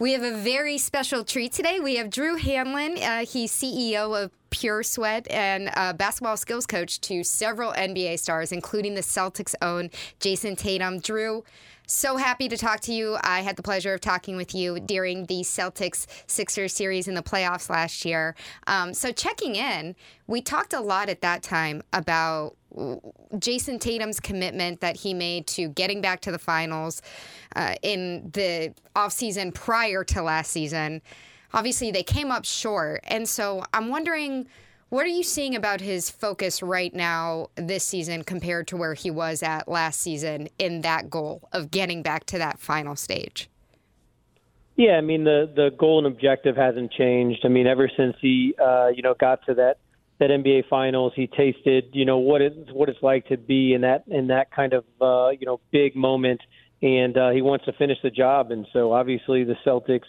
We have a very special treat today. We have Drew Hanlen. He's CEO of Pure Sweat and basketball skills coach to several NBA stars, including the Celtics' own Jayson Tatum. Drew, so happy to talk to you. I had the pleasure of talking with you during the Celtics-Sixers series in the playoffs last year. So checking in, we talked a lot at that time about Jayson Tatum's commitment that he made to getting back to the finals in the offseason prior to last season. Obviously, they came up short. And so I'm wondering, what are you seeing about his focus right now this season compared to where he was at last season in that goal of getting back to that final stage? Yeah, I mean, the goal and objective hasn't changed. I mean, ever since he, got to that NBA Finals, he tasted, what it's like to be in that kind of, big moment, and he wants to finish the job. And so obviously the Celtics,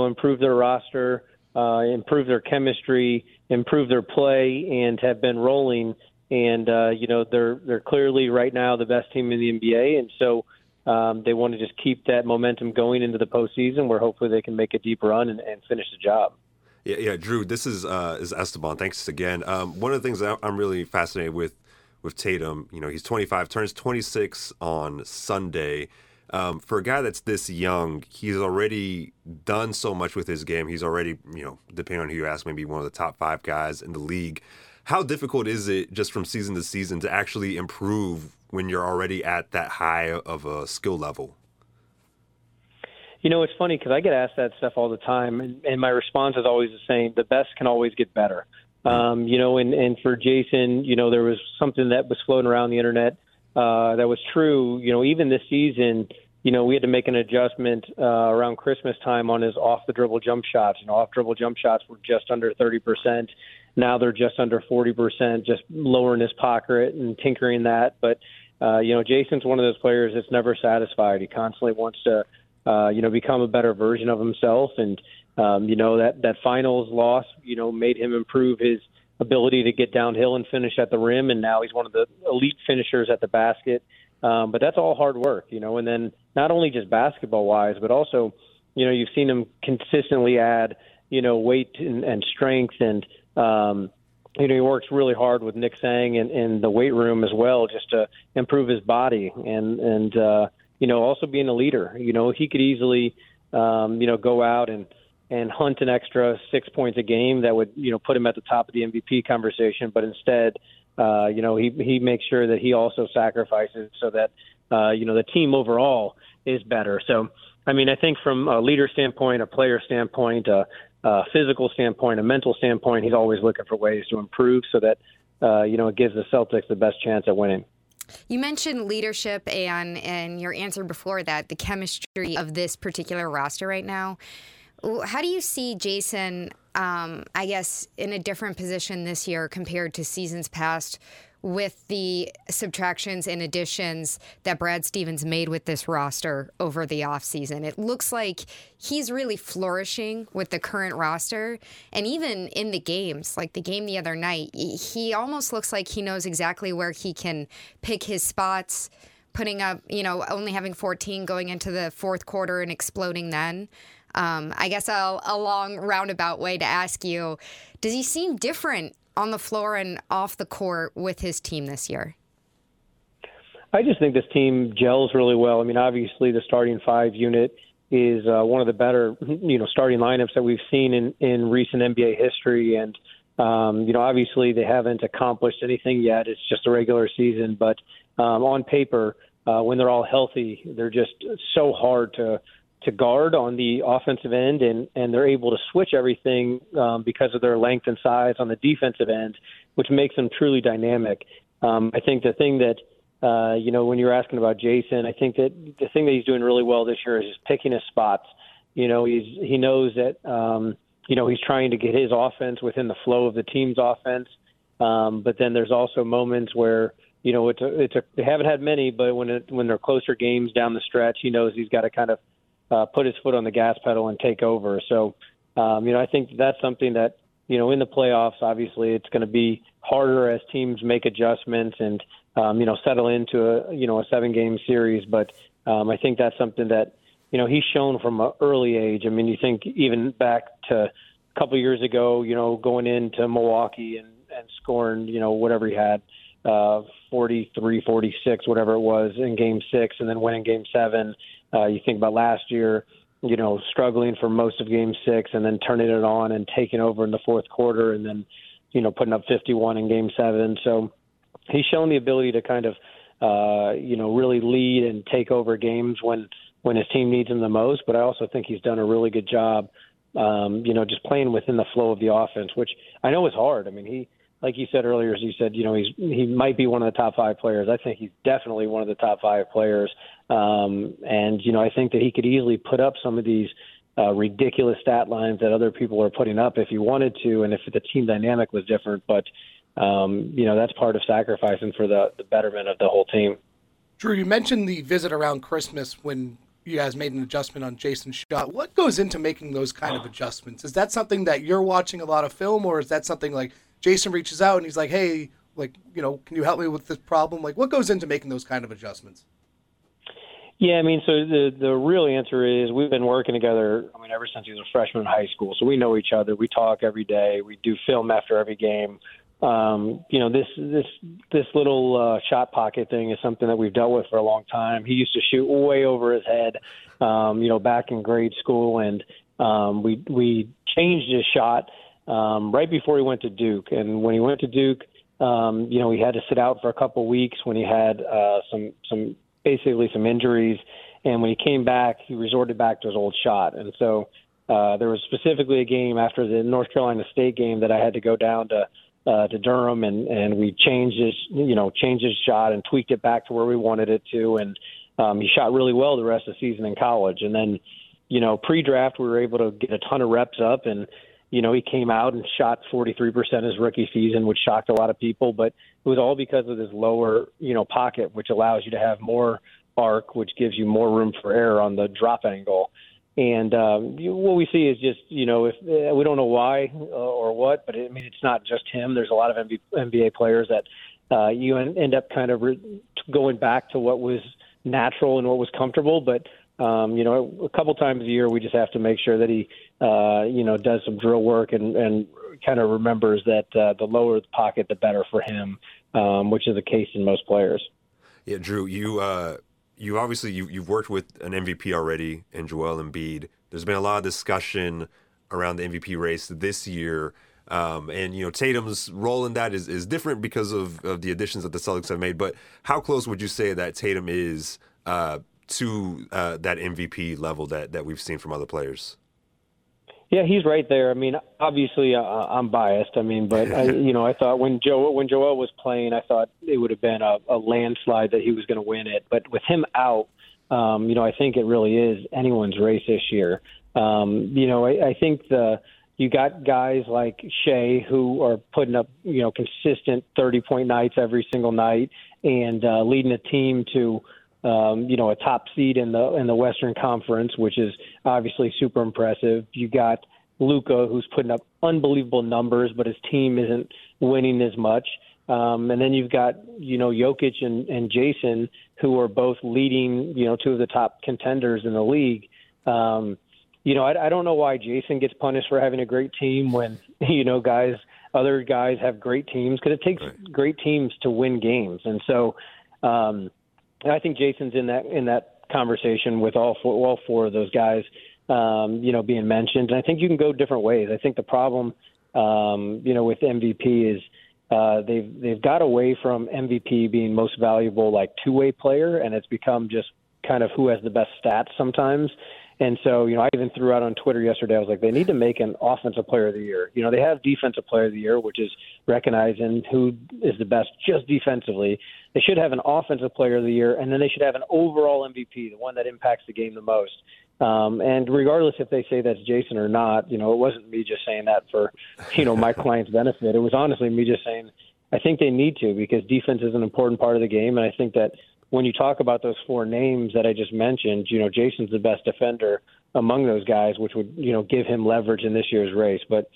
improve their roster, improve their chemistry, improve their play, and have been rolling. And, they're clearly right now the best team in the NBA. And so they want to just keep that momentum going into the postseason, where hopefully they can make a deep run and finish the job. Yeah, Drew, this is Esteban. Thanks again. One of the things that I'm really fascinated with Tatum, he's 25, turns 26 on Sunday. For a guy that's this young, he's already done so much with his game. He's already, depending on who you ask, maybe one of the top 5 guys in the league. How difficult is it just from season to season to actually improve when you're already at that high of a skill level? It's funny because I get asked that stuff all the time, and my response is always the same. The best can always get better. And for Jayson, there was something that was floating around the internet that was true. Even this season, we had to make an adjustment around Christmas time on his off-the-dribble jump shots. Off-dribble jump shots were just under 30%. Now they're just under 40%, just lowering his pocket and tinkering that. But, Jayson's one of those players that's never satisfied. He constantly wants to become a better version of himself. And, that finals loss, made him improve his ability to get downhill and finish at the rim. And now he's one of the elite finishers at the basket. But that's all hard work, and then not only just basketball wise, but also, you've seen him consistently add, weight and strength. And, he works really hard with Nick Sang in the weight room as well, just to improve his body and also being a leader. He could easily, go out and hunt an extra 6 points a game that would, put him at the top of the MVP conversation. But instead, he makes sure that he also sacrifices so that, the team overall is better. So, I mean, I think from a leader standpoint, a player standpoint, a physical standpoint, a mental standpoint, he's always looking for ways to improve so that, it gives the Celtics the best chance at winning. You mentioned leadership and your answer before that, the chemistry of this particular roster right now. How do you see Jayson, in a different position this year compared to seasons past with the subtractions and additions that Brad Stevens made with this roster over the offseason? It looks like he's really flourishing with the current roster. And even in the games, like the game the other night, he almost looks like he knows exactly where he can pick his spots, putting up, only having 14 going into the fourth quarter and exploding then. A long roundabout way to ask you, does he seem different on the floor and off the court with his team this year? I just think this team gels really well. I mean, obviously the starting five unit is one of the better, starting lineups that we've seen in recent NBA history. And, obviously they haven't accomplished anything yet. It's just a regular season. But on paper, when they're all healthy, they're just so hard to guard on the offensive end, and they're able to switch everything because of their length and size on the defensive end, which makes them truly dynamic. I think the thing that, when you're asking about Jayson, I think that the thing that he's doing really well this year is just picking his spots. He knows that, he's trying to get his offense within the flow of the team's offense. But then there's also moments where, they haven't had many, but when they're closer games down the stretch, he knows he's got to kind of put his foot on the gas pedal and take over. So, I think that's something that, in the playoffs, obviously it's going to be harder as teams make adjustments and, settle into a 7-game series. But I think that's something that, you know, he's shown from an early age. I mean, you think even back to a couple of years ago, you know, going into Milwaukee and scoring, you know, whatever he had, 43, 46, whatever it was in game six, and then winning game seven. You think about last year, you know, struggling for most of game six and then turning it on and taking over in the fourth quarter and then, you know, putting up 51 in game seven. So he's shown the ability to kind of, you know, really lead and take over games when his team needs him the most. But I also think he's done a really good job, you know, just playing within the flow of the offense, which I know is hard. I mean, he, like you said earlier, as you said, you know, he might be one of the top five players. I think he's definitely one of the top five players. And, you know, I think that he could easily put up some of these ridiculous stat lines that other people are putting up if he wanted to and if the team dynamic was different. But, you know, that's part of sacrificing for the betterment of the whole team. Drew, you mentioned the visit around Christmas when you guys made an adjustment on Jason's shot. What goes into making those kind of adjustments? Is that something that you're watching a lot of film, or is that something like Jayson reaches out and he's like, hey, like, you know, can you help me with this problem? Like, what goes into making those kind of adjustments? Yeah, I mean, so the real answer is we've been working together, I mean, ever since he was a freshman in high school. So we know each other. We talk every day. We do film after every game. You know, this little shot pocket thing is something that we've dealt with for a long time. He used to shoot way over his head, you know, back in grade school. And we changed his shot right before he went to Duke. And when he went to Duke, you know, he had to sit out for a couple weeks when he had some injuries. And when he came back, he resorted back to his old shot. And so there was specifically a game after the North Carolina State game that I had to go down to Durham, and we changed his shot and tweaked it back to where we wanted it to. And he shot really well the rest of the season in college. And then, you know, pre-draft, we were able to get a ton of reps up, and you know, he came out and shot 43% his rookie season, which shocked a lot of people, but it was all because of this lower, you know, pocket, which allows you to have more arc, which gives you more room for error on the drop angle. And what we see is just, you know, if we don't know why or what, but I mean, it's not just him. There's a lot of NBA players that you end up kind of going back to what was natural and what was comfortable, but you know, a couple times a year, we just have to make sure that he, you know, does some drill work and kind of remembers that the lower the pocket, the better for him, which is the case in most players. Yeah, Drew, you obviously you've worked with an MVP already in Joel Embiid. There's been a lot of discussion around the MVP race this year. And, you know, Tatum's role in that is different because of the additions that the Celtics have made. But how close would you say that Tatum is to that MVP level that we've seen from other players? Yeah, he's right there. I mean, obviously I'm biased. I mean, but you know, I thought when Joel was playing, I thought it would have been a landslide that he was going to win it. But with him out, you know, I think it really is anyone's race this year. You know, I think you got guys like Shea who are putting up, you know, consistent 30-point nights every single night and leading a team to you know, a top seed in the Western Conference, which is obviously super impressive. You got Luka, who's putting up unbelievable numbers, but his team isn't winning as much. And then you've got, you know, Jokic and Jayson, who are both leading, you know, two of the top contenders in the league. You know, I don't know why Jayson gets punished for having a great team when, you know, other guys have great teams, because it takes great teams to win games. And so, I think Jason's in that conversation with all four of those guys, you know, being mentioned. And I think you can go different ways. I think the problem, you know, with MVP is they've got away from MVP being most valuable, like two-way player, and it's become just kind of who has the best stats sometimes. And so, you know, I even threw out on Twitter yesterday, I was like, they need to make an offensive player of the year. You know, they have defensive player of the year, which is recognizing who is the best just defensively. They should have an offensive player of the year, and then they should have an overall MVP, the one that impacts the game the most. And regardless if they say that's Jayson or not, you know, it wasn't me just saying that for, you know, my client's benefit. It was honestly me just saying I think they need to, because defense is an important part of the game, and I think that when you talk about those four names that I just mentioned, you know, Jason's the best defender among those guys, which would, you know, give him leverage in this year's race. But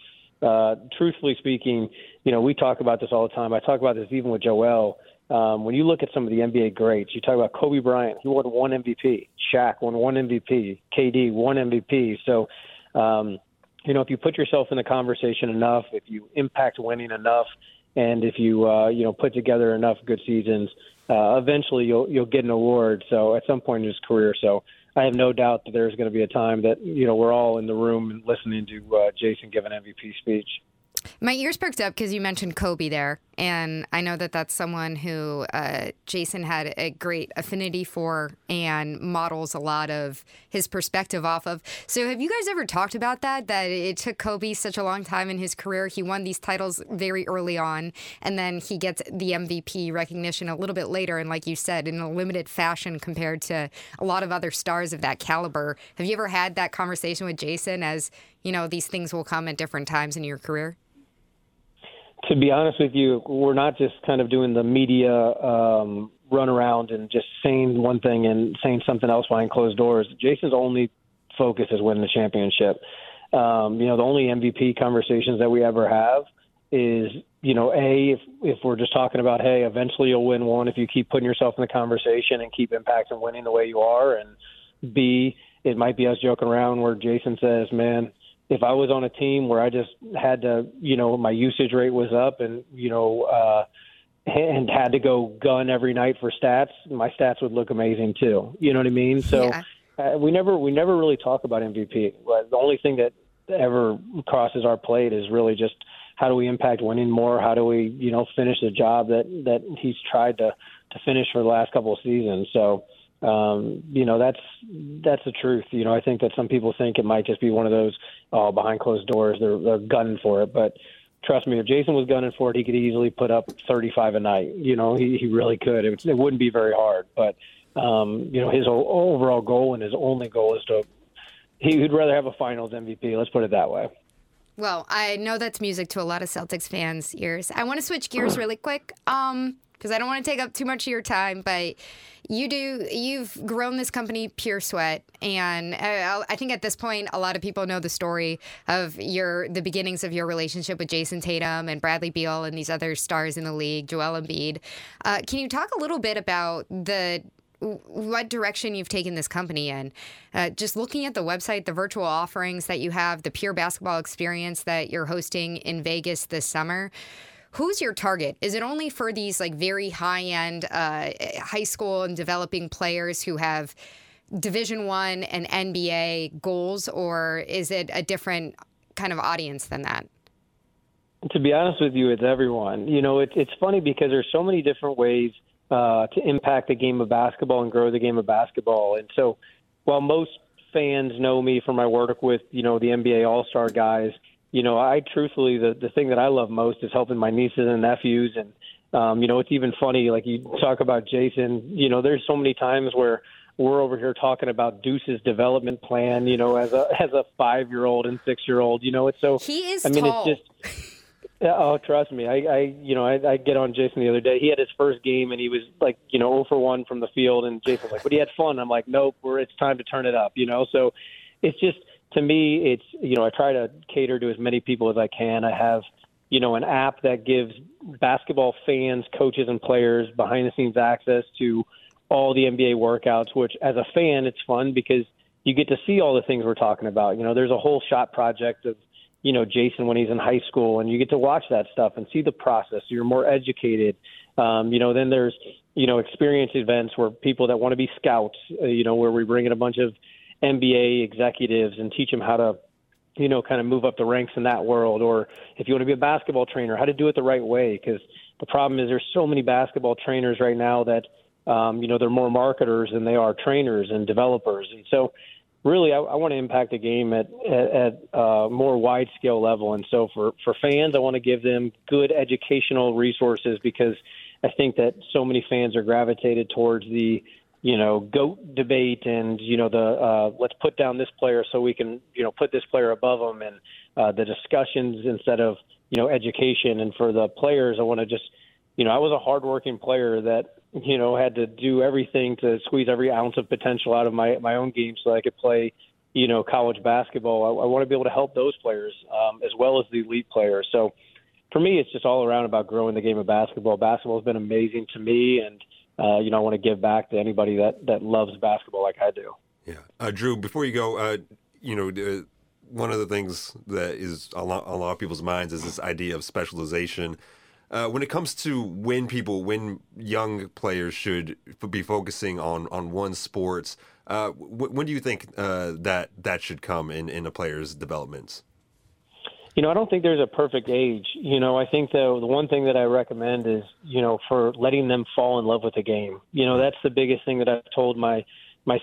truthfully speaking, you know, we talk about this all the time. I talk about this even with Joel. When you look at some of the NBA greats, you talk about Kobe Bryant. He won one MVP. Shaq won one MVP. KD won MVP. So, you know, if you put yourself in the conversation enough, if you impact winning enough, and if you, you know, put together enough good seasons, eventually you'll get an award. So at some point in his career. So I have no doubt that there's going to be a time that, you know, we're all in the room and listening to Jayson give an MVP speech. My ears perked up because you mentioned Kobe there, and I know that that's someone who Jayson had a great affinity for and models a lot of his perspective off of. So have you guys ever talked about that, that it took Kobe such a long time in his career? He won these titles very early on, and then he gets the MVP recognition a little bit later, and like you said, in a limited fashion compared to a lot of other stars of that caliber. Have you ever had that conversation with Jayson as, you know, these things will come at different times in your career? To be honest with you, we're not just kind of doing the media run around and just saying one thing and saying something else behind closed doors. Jayson's only focus is winning the championship. You know, the only MVP conversations that we ever have is, you know, if we're just talking about, hey, eventually you'll win one if you keep putting yourself in the conversation and keep impacting winning the way you are, and B, it might be us joking around where Jayson says, man, if I was on a team where I just had to, you know, my usage rate was up and, you know, and had to go gun every night for stats, my stats would look amazing too. You know what I mean? So yeah. we never really talk about MVP. The only thing that ever crosses our plate is really just how do we impact winning more? How do we, you know, finish the job that he's tried to finish for the last couple of seasons? So, you know, that's the truth. You know, I think that some people think it might just be one of those behind closed doors. They're gunning for it. But trust me, if Jayson was gunning for it, he could easily put up 35 a night. You know, he really could. It wouldn't be very hard. But, you know, his overall goal and his only goal is he would rather have a finals MVP. Let's put it that way. Well, I know that's music to a lot of Celtics fans' ears. I want to switch gears really quick. Because I don't want to take up too much of your time, but you've grown this company, Pure Sweat, and I think at this point a lot of people know the story of the beginnings of your relationship with Jayson Tatum and Bradley Beal and these other stars in the league, Joel Embiid. Can you talk a little bit about what direction you've taken this company in? Just looking at the website, the virtual offerings that you have, the Pure Basketball Experience that you're hosting in Vegas this summer. Who's your target? Is it only for these like very high-end high school and developing players who have Division I and NBA goals, or is it a different kind of audience than that? To be honest with you, it's everyone. You know, it's funny because there's so many different ways to impact the game of basketball and grow the game of basketball. And so while most fans know me from my work with, you know, the NBA All-Star guys, you know, I truthfully, the thing that I love most is helping my nieces and nephews. And, you know, it's even funny, like you talk about Jayson, you know, there's so many times where we're over here talking about Deuce's development plan, you know, as a 5-year-old and 6-year-old, you know, it's so, he is tall. It's just, oh, trust me. I get on Jayson the other day. He had his first game and he was like, you know, 0 for 1 from the field. And Jason's like, but he had fun. I'm like, nope, it's time to turn it up, you know? So it's just, to me, it's, you know, I try to cater to as many people as I can. I have, you know, an app that gives basketball fans, coaches, and players behind-the-scenes access to all the NBA workouts, which as a fan, it's fun because you get to see all the things we're talking about. You know, there's a whole shot project of, you know, Jayson when he's in high school, and you get to watch that stuff and see the process. You're more educated. You know, then there's, you know, experience events where people that want to be scouts, you know, where we bring in a bunch of NBA executives and teach them how to, you know, kind of move up the ranks in that world. Or if you want to be a basketball trainer, how to do it the right way. Because the problem is there's so many basketball trainers right now that, you know, they're more marketers than they are trainers and developers. And so really, I want to impact the game at a more wide scale level. And so for fans, I want to give them good educational resources because I think that so many fans are gravitated towards the, you know, GOAT debate and, you know, the let's put down this player so we can, you know, put this player above them and the discussions instead of, you know, education. And for the players, I want to just, you know, I was a hardworking player that, you know, had to do everything to squeeze every ounce of potential out of my own game so I could play, you know, college basketball. I want to be able to help those players as well as the elite players. So for me, it's just all around about growing the game of basketball. Basketball has been amazing to me, and I want to give back to anybody that loves basketball like I do. Yeah. Drew, before you go, one of the things that is on a lot of people's minds is this idea of specialization. When it comes to when young players should be focusing on one sport, when do you think that should come in a player's development? I don't think there's a perfect age. I think the one thing that I recommend is, for letting them fall in love with the game. That's the biggest thing that I've told my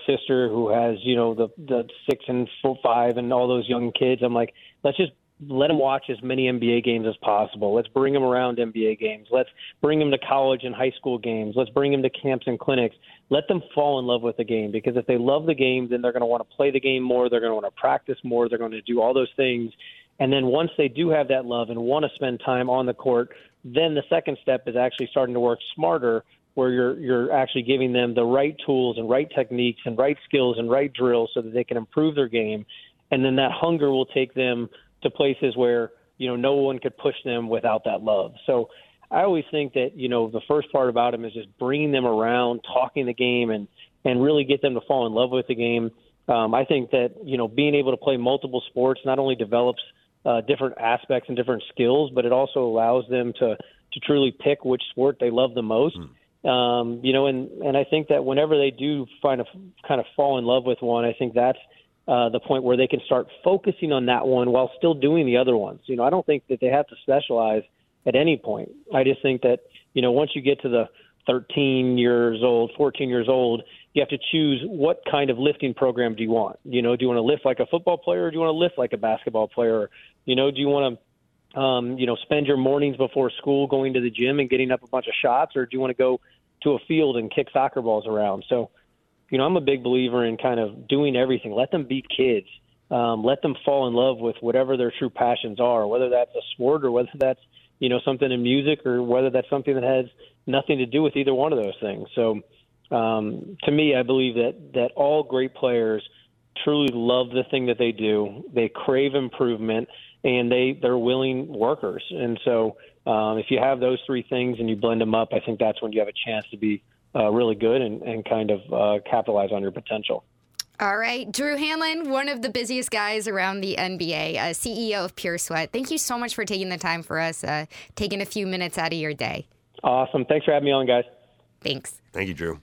sister, who has, the 6 and 5 and all those young kids. I'm like, let's just let them watch as many NBA games as possible. Let's bring them around NBA games. Let's bring them to college and high school games. Let's bring them to camps and clinics. Let them fall in love with the game, because if they love the game, then they're going to want to play the game more. They're going to want to practice more. They're going to do all those things. And then once they do have that love and want to spend time on the court, then the second step is actually starting to work smarter, where you're actually giving them the right tools and right techniques and right skills and right drills so that they can improve their game. And then that hunger will take them to places where, no one could push them without that love. So I always think that, the first part about them is just bringing them around, talking the game, and really get them to fall in love with the game. I think that, being able to play multiple sports not only develops different aspects and different skills, but it also allows them to truly pick which sport they love the most. And I think that whenever they do kind of fall in love with one, I think that's the point where they can start focusing on that one while still doing the other ones. I don't think that they have to specialize at any point. I just think that, once you get to the 13 years old, 14 years old, you have to choose what kind of lifting program do you want. Do you want to lift like a football player, or do you want to lift like a basketball player? Do you want to spend your mornings before school going to the gym and getting up a bunch of shots, or do you want to go to a field and kick soccer balls around? So, I'm a big believer in kind of doing everything. Let them be kids. Let them fall in love with whatever their true passions are, whether that's a sport or whether that's, something in music, or whether that's something that has nothing to do with either one of those things. So to me, I believe that all great players truly love the thing that they do. They crave improvement, and they're willing workers. And so if you have those three things and you blend them up, I think that's when you have a chance to be really good and kind of capitalize on your potential. All right. Drew Hanlen, one of the busiest guys around the NBA, CEO of Pure Sweat. Thank you so much for taking the time for us, taking a few minutes out of your day. Awesome. Thanks for having me on, guys. Thanks. Thank you, Drew.